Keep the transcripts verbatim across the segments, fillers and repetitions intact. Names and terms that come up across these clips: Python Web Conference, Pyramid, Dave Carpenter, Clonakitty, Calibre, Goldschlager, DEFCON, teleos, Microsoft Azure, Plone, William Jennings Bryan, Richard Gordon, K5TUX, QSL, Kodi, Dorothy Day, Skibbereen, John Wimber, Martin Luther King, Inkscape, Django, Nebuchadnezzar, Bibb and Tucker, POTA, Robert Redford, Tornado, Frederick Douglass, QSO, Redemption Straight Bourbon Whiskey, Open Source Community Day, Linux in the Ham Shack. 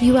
You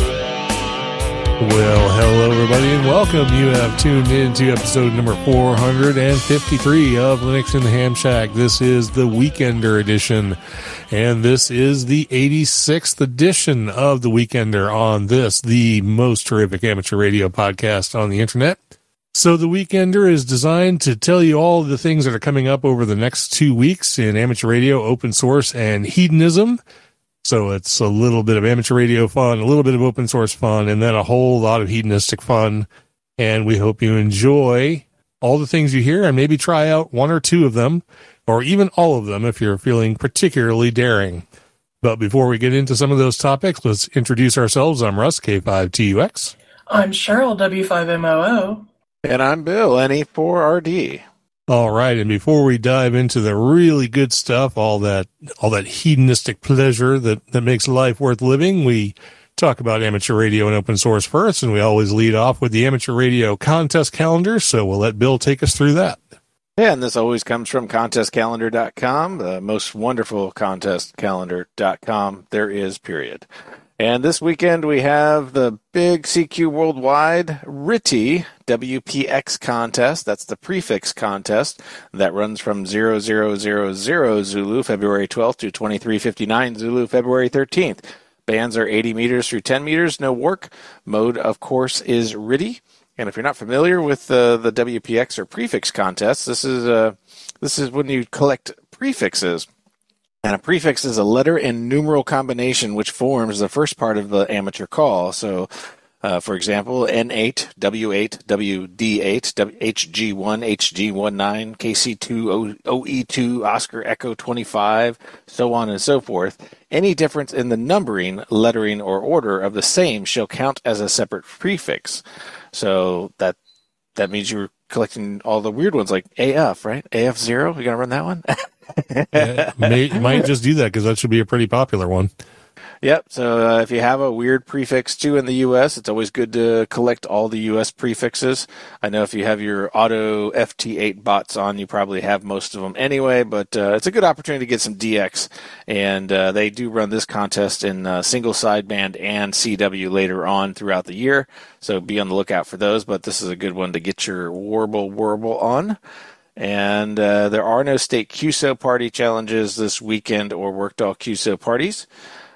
Well, hello everybody and welcome. You have tuned in to episode number four hundred fifty-three of Linux in the Ham Shack. This is the Weekender edition, and this is the eighty-sixth edition of the Weekender on this, the most terrific amateur radio podcast on the internet. So the Weekender is designed to tell you all the things that are coming up over the next two weeks in amateur radio, open source, and hedonism. So it's a little bit of amateur radio fun, a little bit of open source fun, and then a whole lot of hedonistic fun. And we hope you enjoy all the things you hear and maybe try out one or two of them, or even all of them if you're feeling particularly daring. But before we get into some of those topics, let's introduce ourselves. I'm Russ, K five T U X. I'm Cheryl, W five M O O. And I'm Bill, N E four R D. All right, and before we dive into the really good stuff, all that all that hedonistic pleasure that, that makes life worth living, we talk about amateur radio and open source first, and we always lead off with the amateur radio contest calendar, so we'll let Bill take us through that. Yeah, and this always comes from contest calendar dot com, the most wonderful contest calendar dot com there is, period. And this weekend we have the big C Q Worldwide R T T Y W P X contest. That's the prefix contest that runs from zero zero zero zero Zulu February twelfth to twenty-three fifty-nine Zulu February thirteenth. Bands are eighty meters through ten meters, no work. Mode, of course, is R T T Y. And if you're not familiar with uh, the W P X or prefix contest, this is uh, this is when you collect prefixes. And a prefix is a letter and numeral combination which forms the first part of the amateur call. So, uh, for example, N eight, W eight, W D eight, H G one, H G nineteen, K C two, O E two, Oscar Echo twenty-five, so on and so forth. Any difference in the numbering, lettering, or order of the same shall count as a separate prefix. So that that means you're collecting all the weird ones like A F, right? A F zero, you gonna run that one? Yeah, may, might just do that because that should be a pretty popular one. Yep. So uh, if you have a weird prefix too in the U S, it's always good to collect all the U S prefixes. I know if you have your auto F T eight bots on, you probably have most of them anyway, but uh, it's a good opportunity to get some D X. And uh, they do run this contest in uh, single sideband and C W later on throughout the year. So be on the lookout for those, but this is a good one to get your warble warble on. And uh, there are no state Q S O party challenges this weekend or worked-all Q S O parties.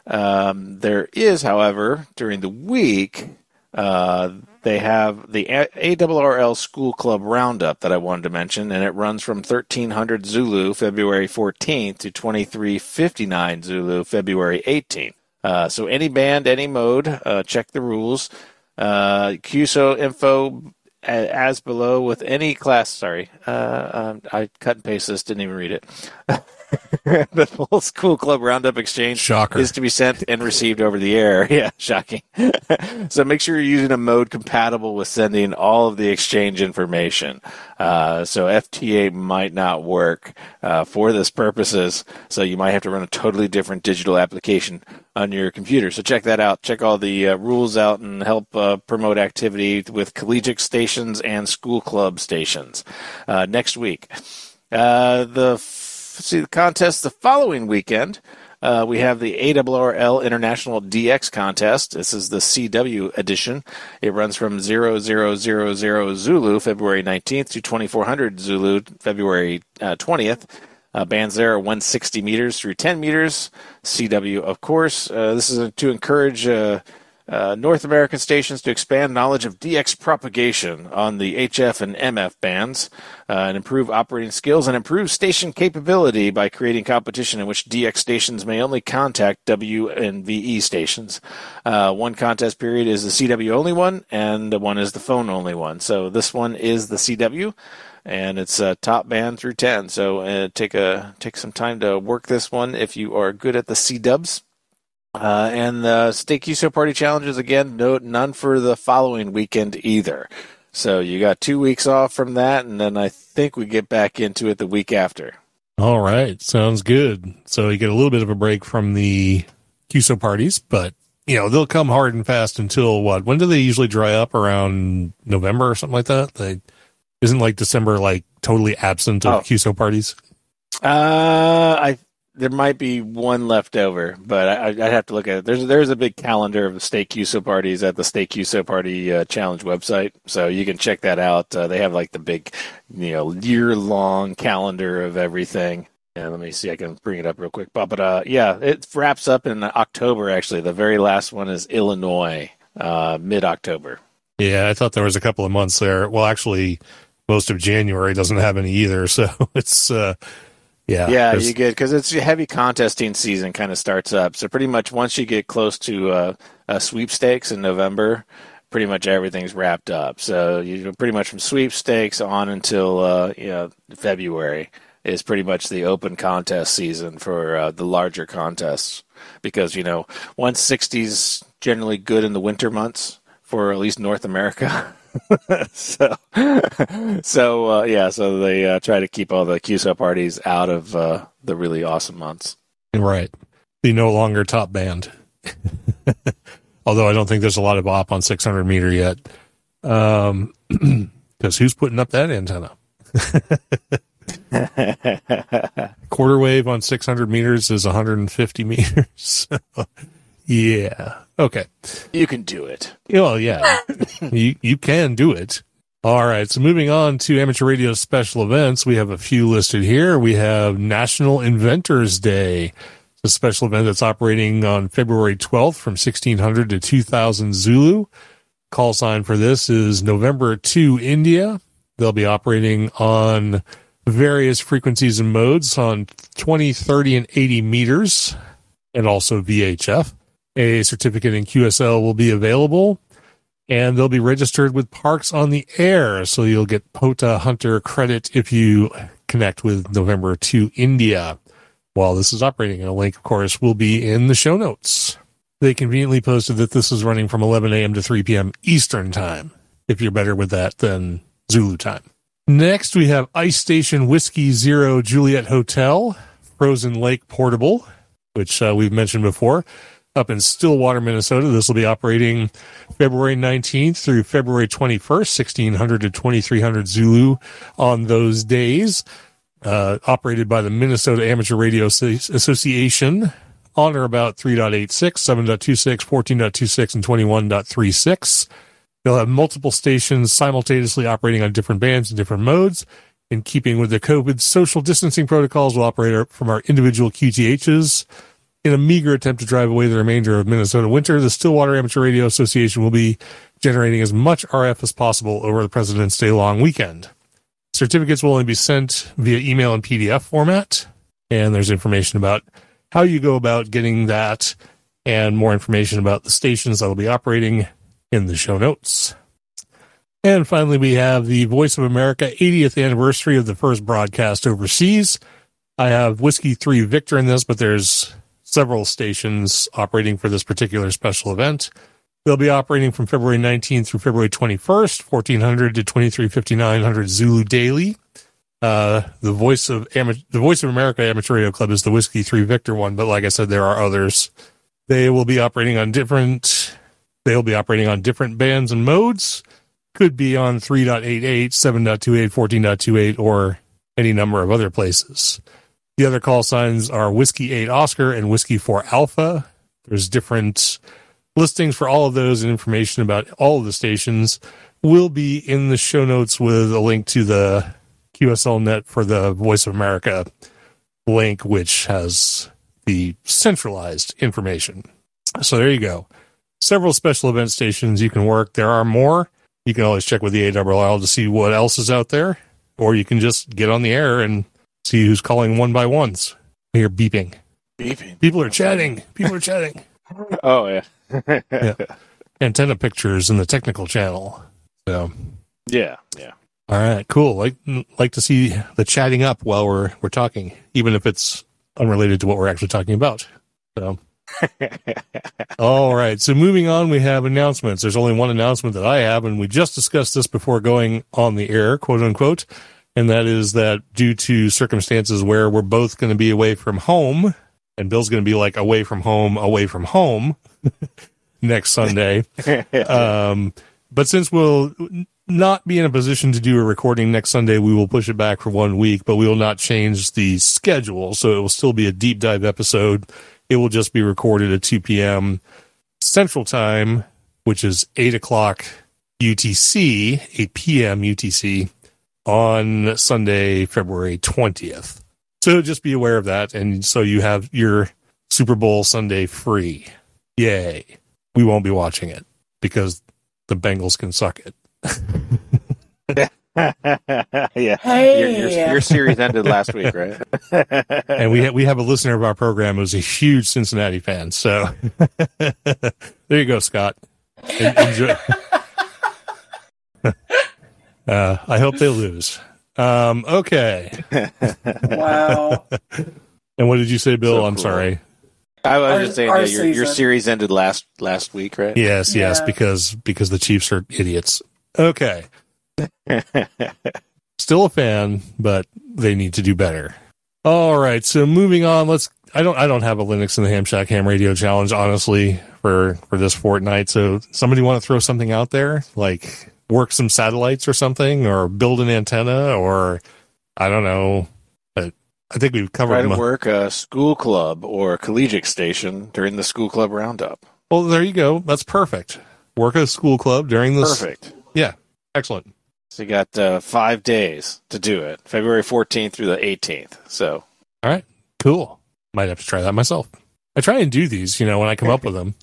Um, there is, however, during the week, uh, they have the A R R L School Club Roundup that I wanted to mention, and it runs from thirteen hundred Zulu February fourteenth to twenty-three fifty-nine Zulu February eighteenth. Uh, so any band, any mode, uh, check the rules. Uh, Q S O info as below with any class. Sorry, uh, um, I cut and paste this, didn't even read it. The full School Club Roundup exchange Shocker. Is to be sent and received over the air. Yeah, shocking. So make sure you're using a mode compatible with sending all of the exchange information. Uh, so F T A might not work uh, for this purposes, so you might have to run a totally different digital application on your computer. So check that out. Check all the uh, rules out and help uh, promote activity with collegiate stations and school club stations uh, next week. Uh, the f- see the contest the following weekend. Uh, we have the A R R L International D X Contest. This is the C W edition. It runs from zero zero zero zero Zulu February nineteenth to twenty-four hundred Zulu February uh, twentieth. Uh, bands there are one hundred sixty meters through ten meters. C W, of course. Uh, this is to encourage uh, uh, North American stations to expand knowledge of D X propagation on the H F and M F bands uh, and improve operating skills and improve station capability by creating competition in which D X stations may only contact W and V E stations. Uh, one contest period is the C W only one, and one is the phone only one. So this one is the C W. And it's uh, top band through ten. So uh, take a take some time to work this one if you are good at the C-dubs. Uh, and the Steak Q S O Party Challenges, again, no, none for the following weekend either. So you got two weeks off from that, and then I think we get back into it the week after. All right. Sounds good. So you get a little bit of a break from the Q S O parties, but, you know, they'll come hard and fast until what? When do they usually dry up? Around November or something like that? They... Isn't like December like totally absent of oh. Q S O parties? Uh, I there might be one left over, but I, I'd have to look at it. There's there's a big calendar of the state Q S O parties at the state Q S O party uh, challenge website, so you can check that out. Uh, they have like the big, you know, year long calendar of everything. And let me see, I can bring it up real quick. But, but uh, yeah, it wraps up in October. Actually, the very last one is Illinois, uh, mid October. Yeah, I thought there was a couple of months there. Well, actually. Most of January doesn't have any either, so it's, uh, yeah. Yeah, you get, because it's heavy contesting season kind of starts up. So pretty much once you get close to uh, uh, sweepstakes in November, pretty much everything's wrapped up. So you pretty much from sweepstakes on until uh, you know, February is pretty much the open contest season for uh, the larger contests. Because, you know, one sixty's generally good in the winter months for at least North America. so, so uh, yeah, so they uh, try to keep all the Q S O parties out of uh, the really awesome months. Right. The no longer top band. Although I don't think there's a lot of op on six hundred meter yet. Because um, who's putting up that antenna? Quarter wave on six hundred meters is one hundred fifty meters. Yeah. Okay. You can do it. Well, yeah. you you can do it. All right. So moving on to amateur radio special events, we have a few listed here. We have National Inventors Day, a special event that's operating on February twelfth from sixteen hundred to two thousand Zulu. Call sign for this is November second India. They'll be operating on various frequencies and modes on twenty, thirty, and eighty meters and also V H F. A certificate in Q S L will be available, and they'll be registered with Parks on the Air, so you'll get POTA Hunter credit if you connect with November second India. While this is operating, and a link, of course, will be in the show notes. They conveniently posted that this is running from eleven a.m. to three p.m. Eastern Time, if you're better with that than Zulu time. Next, we have Ice Station Whiskey Zero Juliet Hotel, Frozen Lake Portable, which uh, we've mentioned before. Up in Stillwater, Minnesota, this will be operating February nineteenth through February twenty-first, sixteen hundred to twenty-three hundred Zulu on those days, uh, operated by the Minnesota Amateur Radio Association on or about three point eight six, seven point two six, fourteen point two six, and twenty-one point three six. They'll have multiple stations simultaneously operating on different bands and different modes. In keeping with the COVID social distancing protocols, we'll operate from our individual Q T Hs. In a meager attempt to drive away the remainder of Minnesota winter, the Stillwater Amateur Radio Association will be generating as much R F as possible over the President's Day long weekend. Certificates will only be sent via email and P D F format, and there's information about how you go about getting that and more information about the stations that will be operating in the show notes. And finally, we have the Voice of America eightieth anniversary of the first broadcast overseas. I have Whiskey three Victor in this, but there's several stations operating for this particular special event. They'll be operating from February nineteenth through February twenty-first, fourteen hundred to twenty-three fifty-nine hundred Zulu daily. Uh, the Voice of Ama- the Voice of America Amateur Radio Club is the Whiskey three Victor one, but like I said, there are others. They will be operating on different. They'll be operating on different bands and modes. Could be on three point eight eight, seven point two eight, fourteen point two eight, or any number of other places. The other call signs are Whiskey eight Oscar and Whiskey four Alpha. There's different listings for all of those, and information about all of the stations will be in the show notes with a link to the Q S L net for the Voice of America link, which has the centralized information. So there you go. several special event stations you can work. There are more. You can always check with the A R R L to see what else is out there, or you can just get on the air and see who's calling one by ones. We hear beeping. Beeping. People are chatting. People are chatting. Oh, yeah. Yeah. Antenna pictures in the technical channel. So yeah, yeah. All right, cool. Like like to see the chatting up while we're we're talking, even if it's unrelated to what we're actually talking about. So all right. So moving on, we have announcements. There's only one announcement that I have, and we just discussed this before going on the air, quote unquote, and that is that due to circumstances where we're both going to be away from home, and Bill's going to be like away from home, away from home next Sunday. Um, but since we'll not be in a position to do a recording next Sunday, we will push it back for one week, but we will not change the schedule. So it will still be a deep dive episode. It will just be recorded at two p.m. Central Time, which is eight o'clock U T C, eight p.m. U T C, on Sunday, February twentieth. So just be aware of that, and so you have your Super Bowl Sunday free. Yay. We won't be watching it, because the Bengals can suck it. Yeah, hey. your, your, your series ended last week, right? And we ha- we have a listener of our program who's a huge Cincinnati fan. So there you go, Scott. En- enjoy. uh, I hope they lose. Um, okay. Wow. And what did you say, Bill? So I'm cool. sorry. I was our, just saying that your, your series ended last last week, right? Yes, yes, yeah. because because the Chiefs are idiots. Okay. Still a fan, but they need to do better. All right, so moving on, let's I don't I don't have a Linux in the Ham Shack Ham Radio Challenge, honestly, for, for this fortnight. So somebody want to throw something out there? Like work some satellites or something, or build an antenna, or I don't know. I think we've covered. Try to work a school club or a collegiate station during the school club roundup. Well, there you go. That's perfect. Work a school club during this. Perfect. Yeah. Excellent. So you got uh, five days to do it, February fourteenth through the eighteenth. So. All right. Cool. Might have to try that myself. I try and do these, you know, when I come up with them.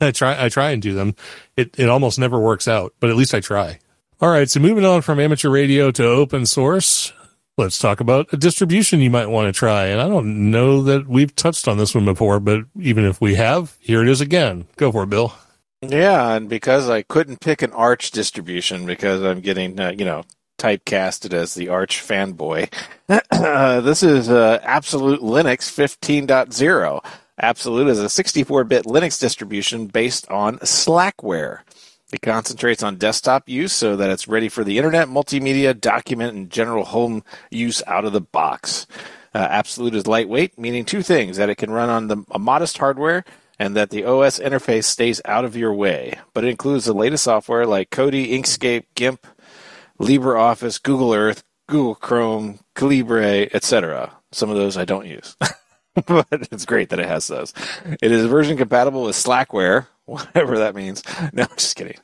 I try. I try and do them. It it almost never works out, but at least I try. All right. So moving on from amateur radio to open source. Let's talk about a distribution you might want to try. And I don't know that we've touched on this one before, but even if we have, here it is again. Go for it, Bill. Yeah, and because I couldn't pick an Arch distribution because I'm getting, uh, you know, typecasted as the Arch fanboy, uh, this is uh, Absolute Linux fifteen point oh. Absolute is a sixty-four bit Linux distribution based on Slackware. It concentrates on desktop use so that it's ready for the internet, multimedia, document, and general home use out of the box. Uh, Absolute is lightweight, meaning two things, that it can run on the, a modest hardware and that the O S interface stays out of your way. But it includes the latest software like Kodi, Inkscape, GIMP, LibreOffice, Google Earth, Google Chrome, Calibre, et cetera. Some of those I don't use. But it's great that it has those. It is version compatible with Slackware, whatever that means. No, I'm just kidding.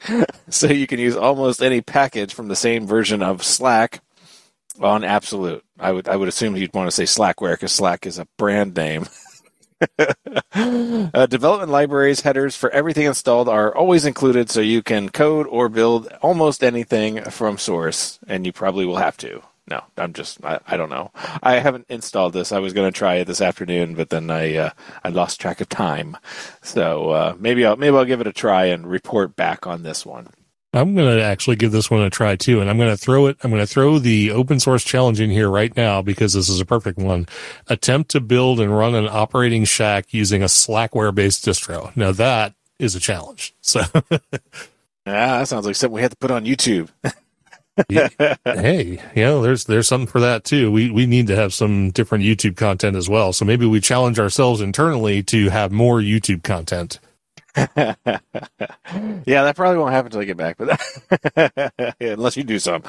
So you can use almost any package from the same version of Slack on Absolute. I would I would assume you'd want to say Slackware because Slack is a brand name. uh, development libraries, headers for everything installed are always included, so you can code or build almost anything from source, and you probably will have to. No, I'm just, I, I don't know. I haven't installed this. I was going to try it this afternoon, but then I uh, I lost track of time. So uh, maybe, I'll, maybe I'll give it a try and report back on this one. I'm going to actually give this one a try too. And I'm going to throw it, I'm going to throw the open source challenge in here right now because this is a perfect one. Attempt to build and run an operating shack using a Slackware based distro. Now that is a challenge. So yeah, that sounds like something we have to put on YouTube. Yeah. Hey, you know, there's there's something for that too. We we need to have some different YouTube content as well. So maybe we challenge ourselves internally to have more YouTube content. Yeah, that probably won't happen until I get back, but yeah, unless you do some,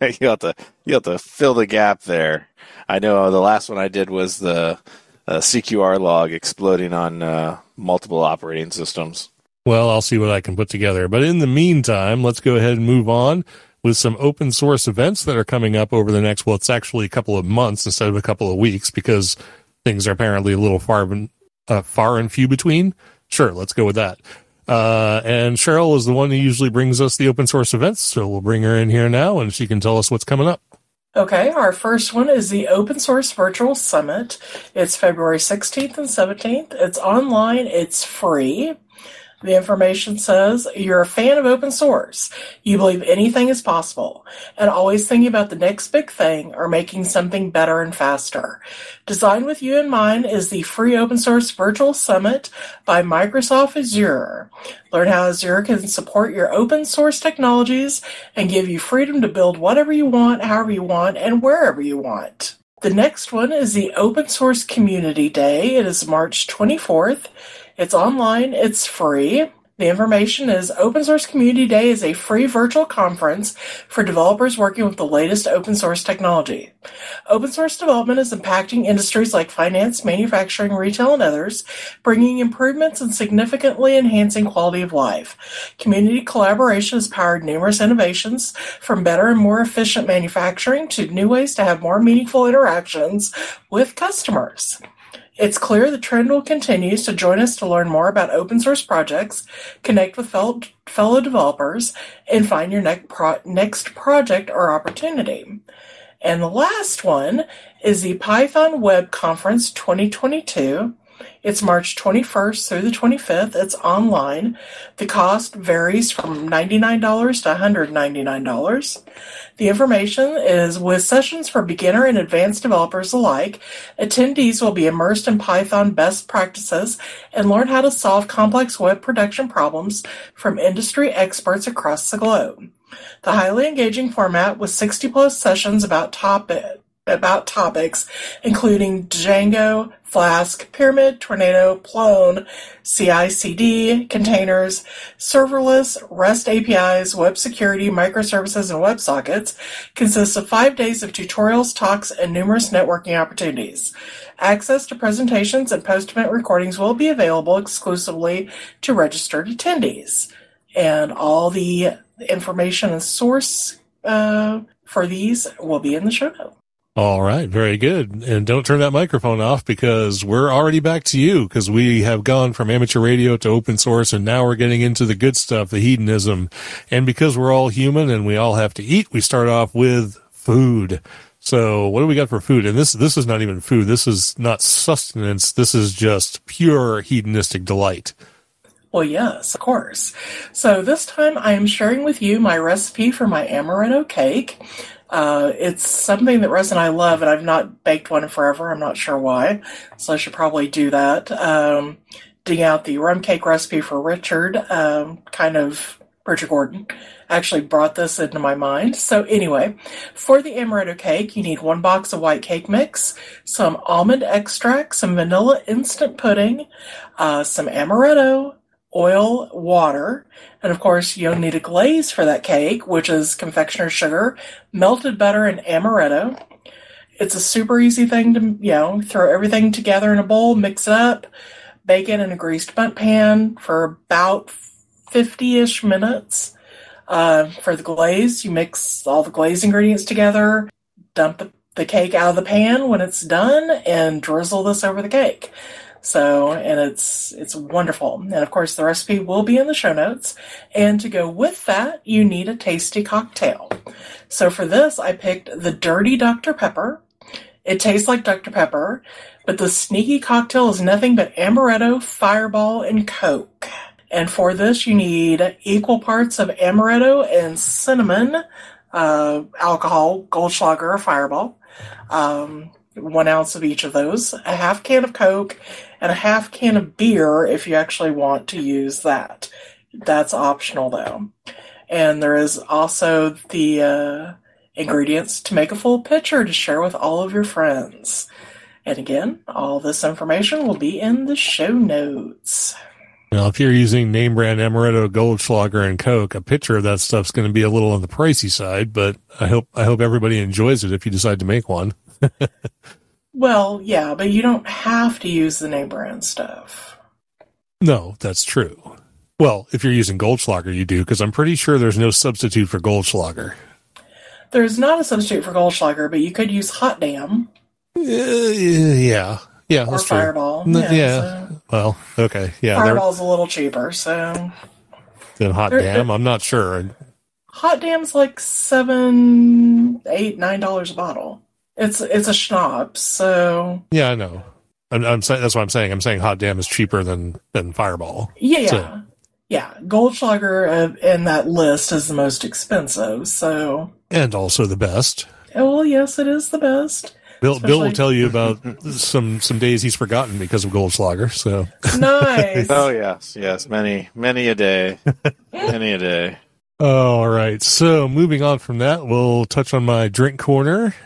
you have to you have to fill the gap there. I know the last one I did was the uh, C Q R log exploding on uh, multiple operating systems. Well, I'll see what I can put together. But in the meantime, let's go ahead and move on with some open source events that are coming up over the next, well, it's actually a couple of months instead of a couple of weeks because things are apparently a little far and, uh, far and few between. Sure, let's go with that. Uh, and Cheryl is the one who usually brings us the open source events, so we'll bring her in here now, and she can tell us what's coming up. Okay, our first one is the Open Source Virtual Summit. It's February sixteenth and seventeenth. It's online. It's free. The information says, you're a fan of open source. You believe anything is possible, and always thinking about the next big thing or making something better and faster. Designed with you in mind is the free Open Source Virtual Summit by Microsoft Azure. Learn how Azure can support your open source technologies and give you freedom to build whatever you want, however you want, and wherever you want. The next one is the Open Source Community Day. It is March twenty-fourth. It's online, it's free. The information is Open Source Community Day is a free virtual conference for developers working with the latest open source technology. Open source development is impacting industries like finance, manufacturing, retail, and others, bringing improvements and significantly enhancing quality of life. Community collaboration has powered numerous innovations, from better and more efficient manufacturing to new ways to have more meaningful interactions with customers. It's clear the trend will continue, so join us to learn more about open source projects, connect with fellow, fellow developers, and find your next, pro- next project or opportunity. And the last one is the Python Web Conference twenty twenty-two. It's March twenty-first through the twenty-fifth. It's online. The cost varies from ninety-nine dollars to one hundred ninety-nine dollars. The information is with sessions for beginner and advanced developers alike. Attendees will be immersed in Python best practices and learn how to solve complex web production problems from industry experts across the globe. The highly engaging format with sixty plus sessions about topics. about topics including Django, Flask, Pyramid, Tornado, Plone, C I C D, containers, serverless, REST A P Is, web security, microservices, and WebSockets, consists of five days of tutorials, talks, and numerous networking opportunities. Access to presentations and post-event recordings will be available exclusively to registered attendees. And all the information and source uh, for these will be in the show notes. All right, very good. And don't turn that microphone off, because we're already back to you, because we have gone from amateur radio to open source, and now we're getting into the good stuff, the hedonism. And because we're all human and we all have to eat, we start off with food. So what do we got for food? And this this is not even food. This is not sustenance. This is just pure hedonistic delight. Well, yes, of course. So this time I am sharing with you my recipe for my amaretto cake. Uh, it's something that Russ and I love, and I've not baked one in forever. I'm not sure why, so I should probably do that. Um, dig out the rum cake recipe for Richard, um, kind of Richard Gordon, actually brought this into my mind. So anyway, for the amaretto cake, you need one box of white cake mix, some almond extract, some vanilla instant pudding, uh, some amaretto, oil, water, and of course you'll need a glaze for that cake, which is confectioner's sugar, melted butter, and amaretto. It's a super easy thing to, you know, throw everything together in a bowl, mix it up, bake it in a greased bundt pan for about fifty-ish minutes. Uh, for the glaze, you mix all the glaze ingredients together, dump the, the cake out of the pan when it's done, and drizzle this over the cake. So, and it's it's wonderful. And of course, the recipe will be in the show notes. And to go with that, you need a tasty cocktail. So for this, I picked the Dirty Doctor Pepper. It tastes like Doctor Pepper, but the sneaky cocktail is nothing but amaretto, Fireball, and Coke. And for this, you need equal parts of amaretto and cinnamon, uh, alcohol, Goldschlager, or Fireball. Um... One ounce of each of those, a half can of Coke, and a half can of beer if you actually want to use that. That's optional, though. And there is also the uh, ingredients to make a full pitcher to share with all of your friends. And again, all this information will be in the show notes. Now, if you're using name brand amaretto, Goldschlager, and Coke, a pitcher of that stuff's going to be a little on the pricey side, but I hope I hope everybody enjoys it if you decide to make one. Well, yeah, but you don't have to use the name brand stuff. No, that's true. Well, if you're using Goldschlager, you do, because I'm pretty sure there's no substitute for Goldschlager. There's not a substitute for Goldschlager, but you could use Hot Damn. Uh, yeah. Yeah, or that's Fireball. True. N- yeah. yeah. So. Well, okay, yeah. Fireball's a little cheaper, so. Then Hot they're, Damn, they're, I'm not sure. Hot Damn's like seven, eight, nine dollars a bottle. It's it's a schnapps, so. Yeah, I know. I'm, I'm saying that's what I'm saying. I'm saying Hot Damn is cheaper than than Fireball. Yeah, yeah, so. yeah. Goldschlager uh, in that list is the most expensive, so. And also the best. Oh, well, yes, it is the best. Bill Especially. Bill will tell you about some, some days he's forgotten because of Goldschlager. So nice. Oh yes, yes, many many a day, many a day. All right. So moving on from that, we'll touch on my drink corner,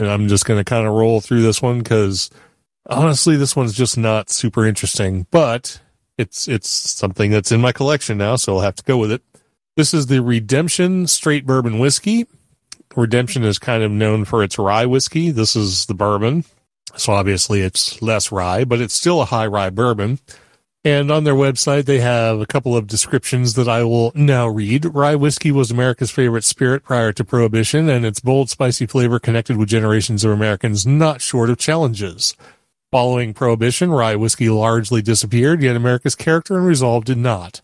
and I'm just going to kind of roll through this one because honestly, this one's just not super interesting, but it's it's something that's in my collection now, so I'll have to go with it. This is the Redemption Straight Bourbon Whiskey. Redemption is kind of known for its rye whiskey. This is the bourbon. So obviously it's less rye, but it's still a high rye bourbon. And on their website, they have a couple of descriptions that I will now read. Rye whiskey was America's favorite spirit prior to Prohibition, and its bold, spicy flavor connected with generations of Americans not short of challenges. Following Prohibition, rye whiskey largely disappeared, yet America's character and resolve did not.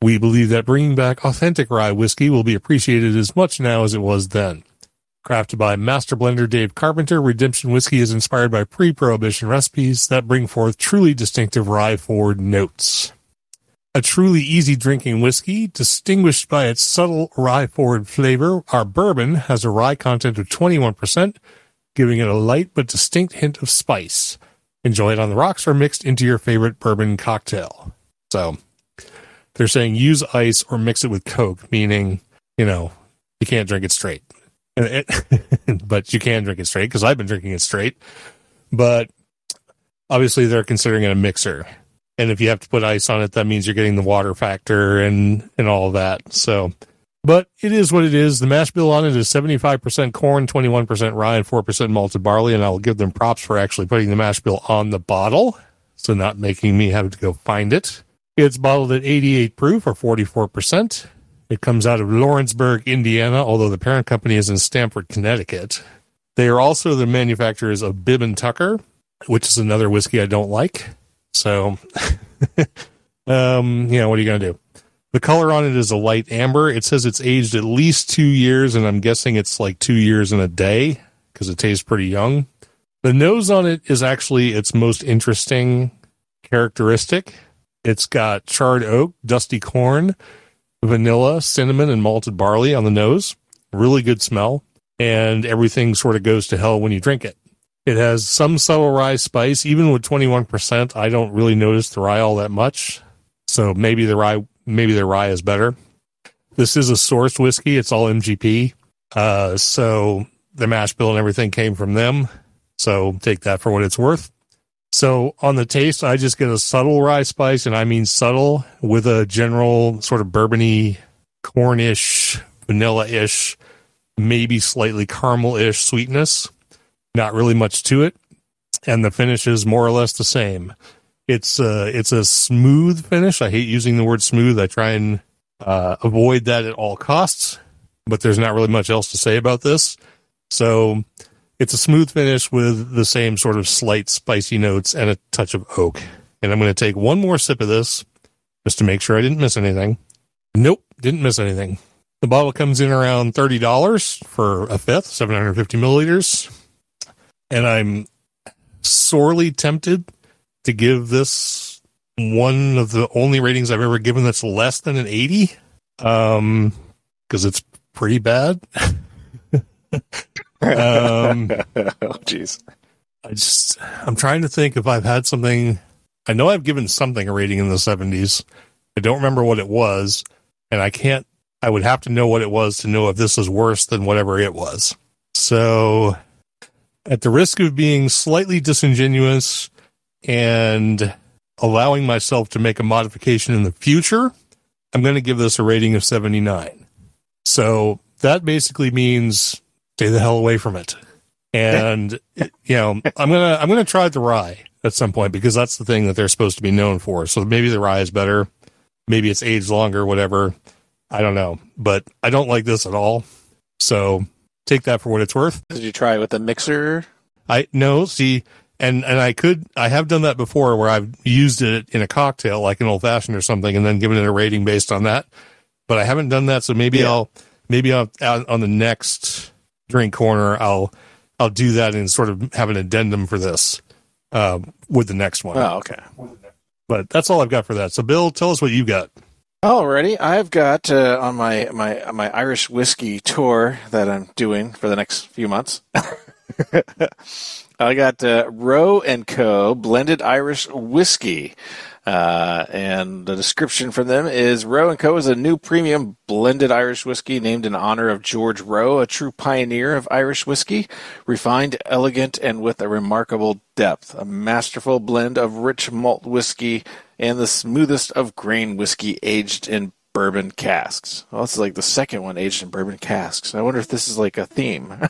We believe that bringing back authentic rye whiskey will be appreciated as much now as it was then. Crafted by master blender Dave Carpenter, Redemption Whiskey is inspired by pre-Prohibition recipes that bring forth truly distinctive rye-forward notes. A truly easy-drinking whiskey, distinguished by its subtle rye-forward flavor, our bourbon has a rye content of twenty-one percent, giving it a light but distinct hint of spice. Enjoy it on the rocks or mixed into your favorite bourbon cocktail. So, they're saying use ice or mix it with Coke, meaning, you know, you can't drink it straight. But you can drink it straight because I've been drinking it straight. But obviously they're considering it a mixer. And if you have to put ice on it, that means you're getting the water factor and, and all that. So, but it is what it is. The mash bill on it is seventy-five percent corn, twenty-one percent rye, and four percent malted barley. And I'll give them props for actually putting the mash bill on the bottle. So not making me have to go find it. It's bottled at eighty-eight proof or forty-four percent. It comes out of Lawrenceburg, Indiana, although the parent company is in Stamford, Connecticut. They are also the manufacturers of Bibb and Tucker, which is another whiskey I don't like. So, um, you know, what are you going to do? The color on it is a light amber. It says it's aged at least two years, and I'm guessing it's like two years and a day because it tastes pretty young. The nose on it is actually its most interesting characteristic. It's got charred oak, dusty corn, vanilla, cinnamon, and malted barley on the nose. Really good smell. And everything sort of goes to hell when you drink it. It has some subtle rye spice. Even with twenty-one percent, I don't really notice the rye all that much. So maybe the rye maybe the rye is better. This is a sourced whiskey. It's all M G P. Uh, so the mash bill and everything came from them. So take that for what it's worth. So on the taste, I just get a subtle rye spice, and I mean subtle, with a general sort of bourbon-y, corn-ish, vanilla-ish, maybe slightly caramel-ish sweetness. Not really much to it. And the finish is more or less the same. It's a, it's a smooth finish. I hate using the word smooth. I try and uh, avoid that at all costs, but there's not really much else to say about this. So it's a smooth finish with the same sort of slight spicy notes and a touch of oak. And I'm going to take one more sip of this just to make sure I didn't miss anything. Nope, didn't miss anything. The bottle comes in around thirty dollars for a fifth, seven hundred fifty milliliters. And I'm sorely tempted to give this one of the only ratings I've ever given that's less than an eighty, um, because it's pretty bad. um jeez oh, i just i'm trying to think if I've had something. I know I've given something a rating in the seventies. I don't remember what it was, and i can't i would have to know what it was to know if this is worse than whatever it was. So at the risk of being slightly disingenuous and allowing myself to make a modification in the future, I'm going to give this a rating of seventy-nine. So that basically means stay the hell away from it. And, you know, I'm going to I'm gonna try the rye at some point because that's the thing that they're supposed to be known for. So maybe the rye is better. Maybe it's aged longer, whatever. I don't know. But I don't like this at all. So take that for what it's worth. Did you try it with a mixer? I no, see, And and I could I have done that before where I've used it in a cocktail, like an old fashioned or something, and then given it a rating based on that. But I haven't done that, so maybe yeah. I'll maybe I'll, out on the next drink corner I'll I'll do that and sort of have an addendum for this uh, with the next one. Oh, okay. But that's all I've got for that. So, Bill, tell us what you've got. Alrighty, I've got uh, on my my my Irish whiskey tour that I'm doing for the next few months. I got uh, Roe and Co. Blended Irish Whiskey, uh, and the description from them is, Roe and Co. is a new premium blended Irish whiskey named in honor of George Roe, a true pioneer of Irish whiskey, refined, elegant, and with a remarkable depth. A masterful blend of rich malt whiskey and the smoothest of grain whiskey aged in bourbon casks. Well, it's like the second one aged in bourbon casks. I wonder if this is like a theme.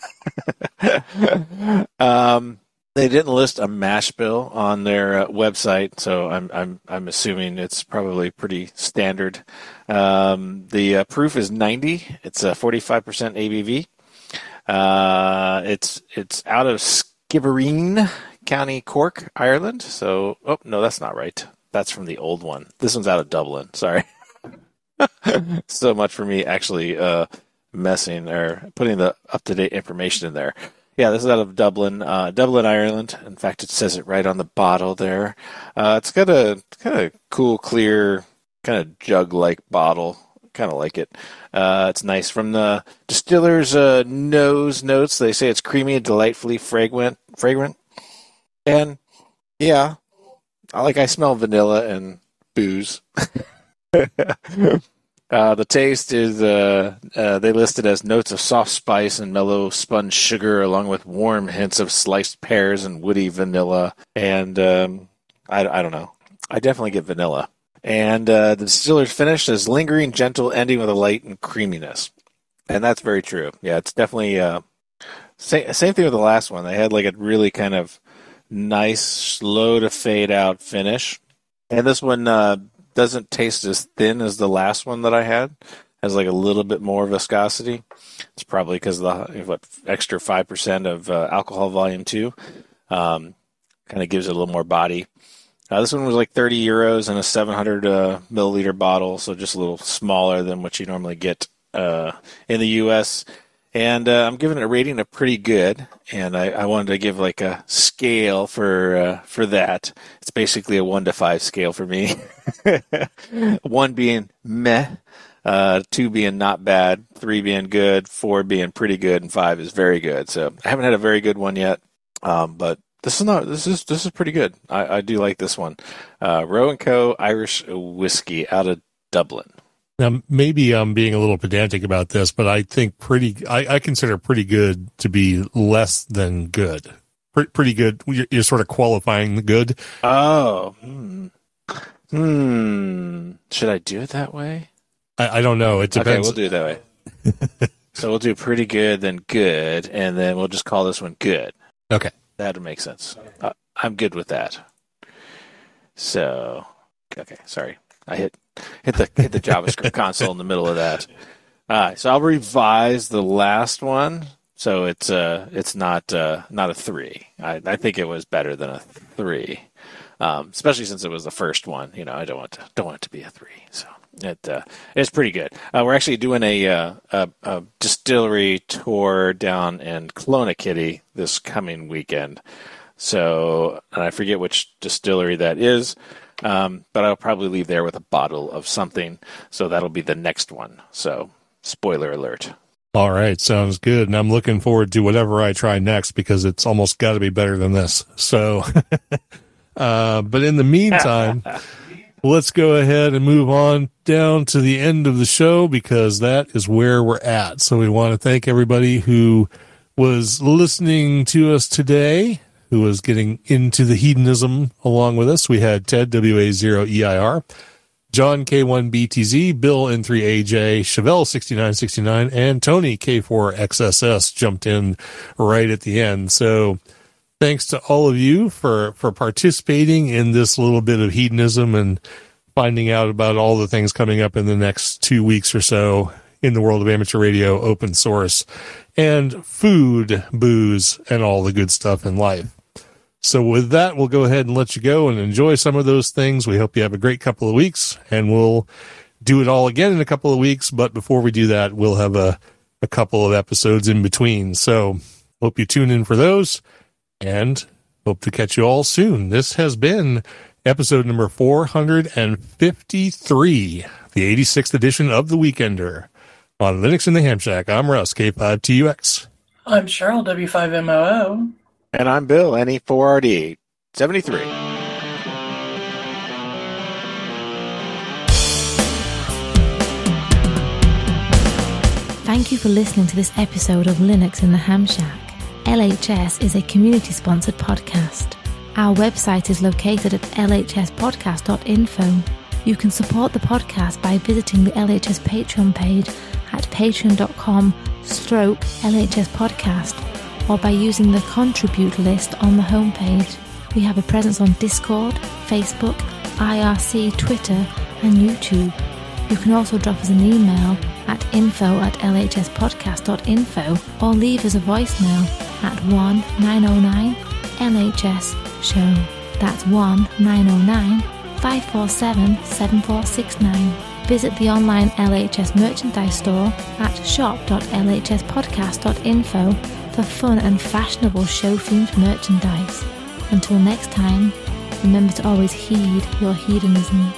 um, they didn't list a mash bill on their uh, website, so I'm I'm I'm assuming it's probably pretty standard. Um, the uh, proof is ninety. It's a forty-five percent A B V. Uh, it's it's out of Skibbereen, County Cork, Ireland. So, oh no, that's not right. That's from the old one. This one's out of Dublin. Sorry. So much for me actually uh, messing or putting the up-to-date information in there. Yeah, this is out of Dublin, uh, Dublin, Ireland. In fact, it says it right on the bottle there. Uh, it's got a kind of cool, clear, kind of jug-like bottle. Kind of like it. Uh, it's nice. From the distiller's uh, nose notes, they say it's creamy, delightfully fragrant. fragrant. And, yeah, like I smell vanilla and booze. uh, the taste is uh, uh, they listed as notes of soft spice and mellow spun sugar, along with warm hints of sliced pears and woody vanilla. And um, I, I don't know. I definitely get vanilla. And uh, the distiller's finish is lingering, gentle, ending with a light and creaminess. And that's very true. Yeah, it's definitely uh, same same thing with the last one. They had like a really kind of nice, slow to fade out finish. And this one. Uh, doesn't taste as thin as the last one that I had. Has like a little bit more viscosity. It's probably because of the what, extra five percent of uh, alcohol volume two. Um, kind of gives it a little more body. Uh, this one was like thirty euros in a seven hundred uh, milliliter bottle, so just a little smaller than what you normally get uh, in the U S. And uh, I'm giving it a rating of pretty good, and I, I wanted to give like a scale for uh, for that. It's basically a one to five scale for me. One being meh, uh, two being not bad, three being good, four being pretty good, and five is very good. So I haven't had a very good one yet, um, but this is not this is this is pretty good. I, I do like this one, uh, Roe and Co. Irish Whiskey out of Dublin. Now, maybe I'm being a little pedantic about this, but I think pretty, I, I consider pretty good to be less than good. Pretty, pretty good. You're, you're sort of qualifying the good. Oh. Hmm. hmm. Should I do it that way? I, I don't know. It depends. Okay, we'll do it that way. So we'll do pretty good, then good, and then we'll just call this one good. Okay. That would make sense. Uh, I'm good with that. So, okay, sorry. I hit hit the hit the JavaScript console in the middle of that. All right, so I'll revise the last one. So it's uh it's not uh, not a three. I, I think it was better than a three, um, especially since it was the first one. You know, I don't want to don't want it to be a three. So it uh, it's pretty good. Uh, we're actually doing a, uh, a a distillery tour down in Clonakitty this coming weekend. So and I forget which distillery that is. Um, but I'll probably leave there with a bottle of something, so that'll be the next one. So, spoiler alert. All right, sounds good, and I'm looking forward to whatever I try next, because it's almost got to be better than this. So, uh, but in the meantime, let's go ahead and move on down to the end of the show, because that is where we're at. So we want to thank everybody who was listening to us today, who was getting into the hedonism along with us. We had Ted, W A zero E I R, John, K one B T Z, Bill, N three A J, Chevelle, sixty-nine sixty-nine, and Tony, K four X S S, jumped in right at the end. So thanks to all of you for, for participating in this little bit of hedonism and finding out about all the things coming up in the next two weeks or so in the world of amateur radio, open source, and food, booze, and all the good stuff in life. So with that, we'll go ahead and let you go and enjoy some of those things. We hope you have a great couple of weeks, and we'll do it all again in a couple of weeks. But before we do that, we'll have a, a couple of episodes in between. So hope you tune in for those, and hope to catch you all soon. This has been episode number four hundred fifty-three, the eighty-sixth edition of The Weekender. On Linux in the Ham Shack, I'm Russ, K five T U X. I'm Cheryl, W five M O O. And I'm Bill, N E four R D, seventy-three. Thank you for listening to this episode of Linux in the Ham Shack. L H S is a community-sponsored podcast. Our website is located at l h s podcast dot info. You can support the podcast by visiting the L H S Patreon page at patreon dot com stroke L H S podcast, or by using the contribute list on the homepage. We have a presence on Discord, Facebook, I R C, Twitter, and YouTube. You can also drop us an email at info at l h s podcast dot info, or leave us a voicemail at one nine zero nine L H S show. That's one nine zero nine five four seven seven four six nine. Visit the online L H S merchandise store at shop dot l h s podcast dot info for fun and fashionable show-themed merchandise. Until next time, remember to always heed your hedonism.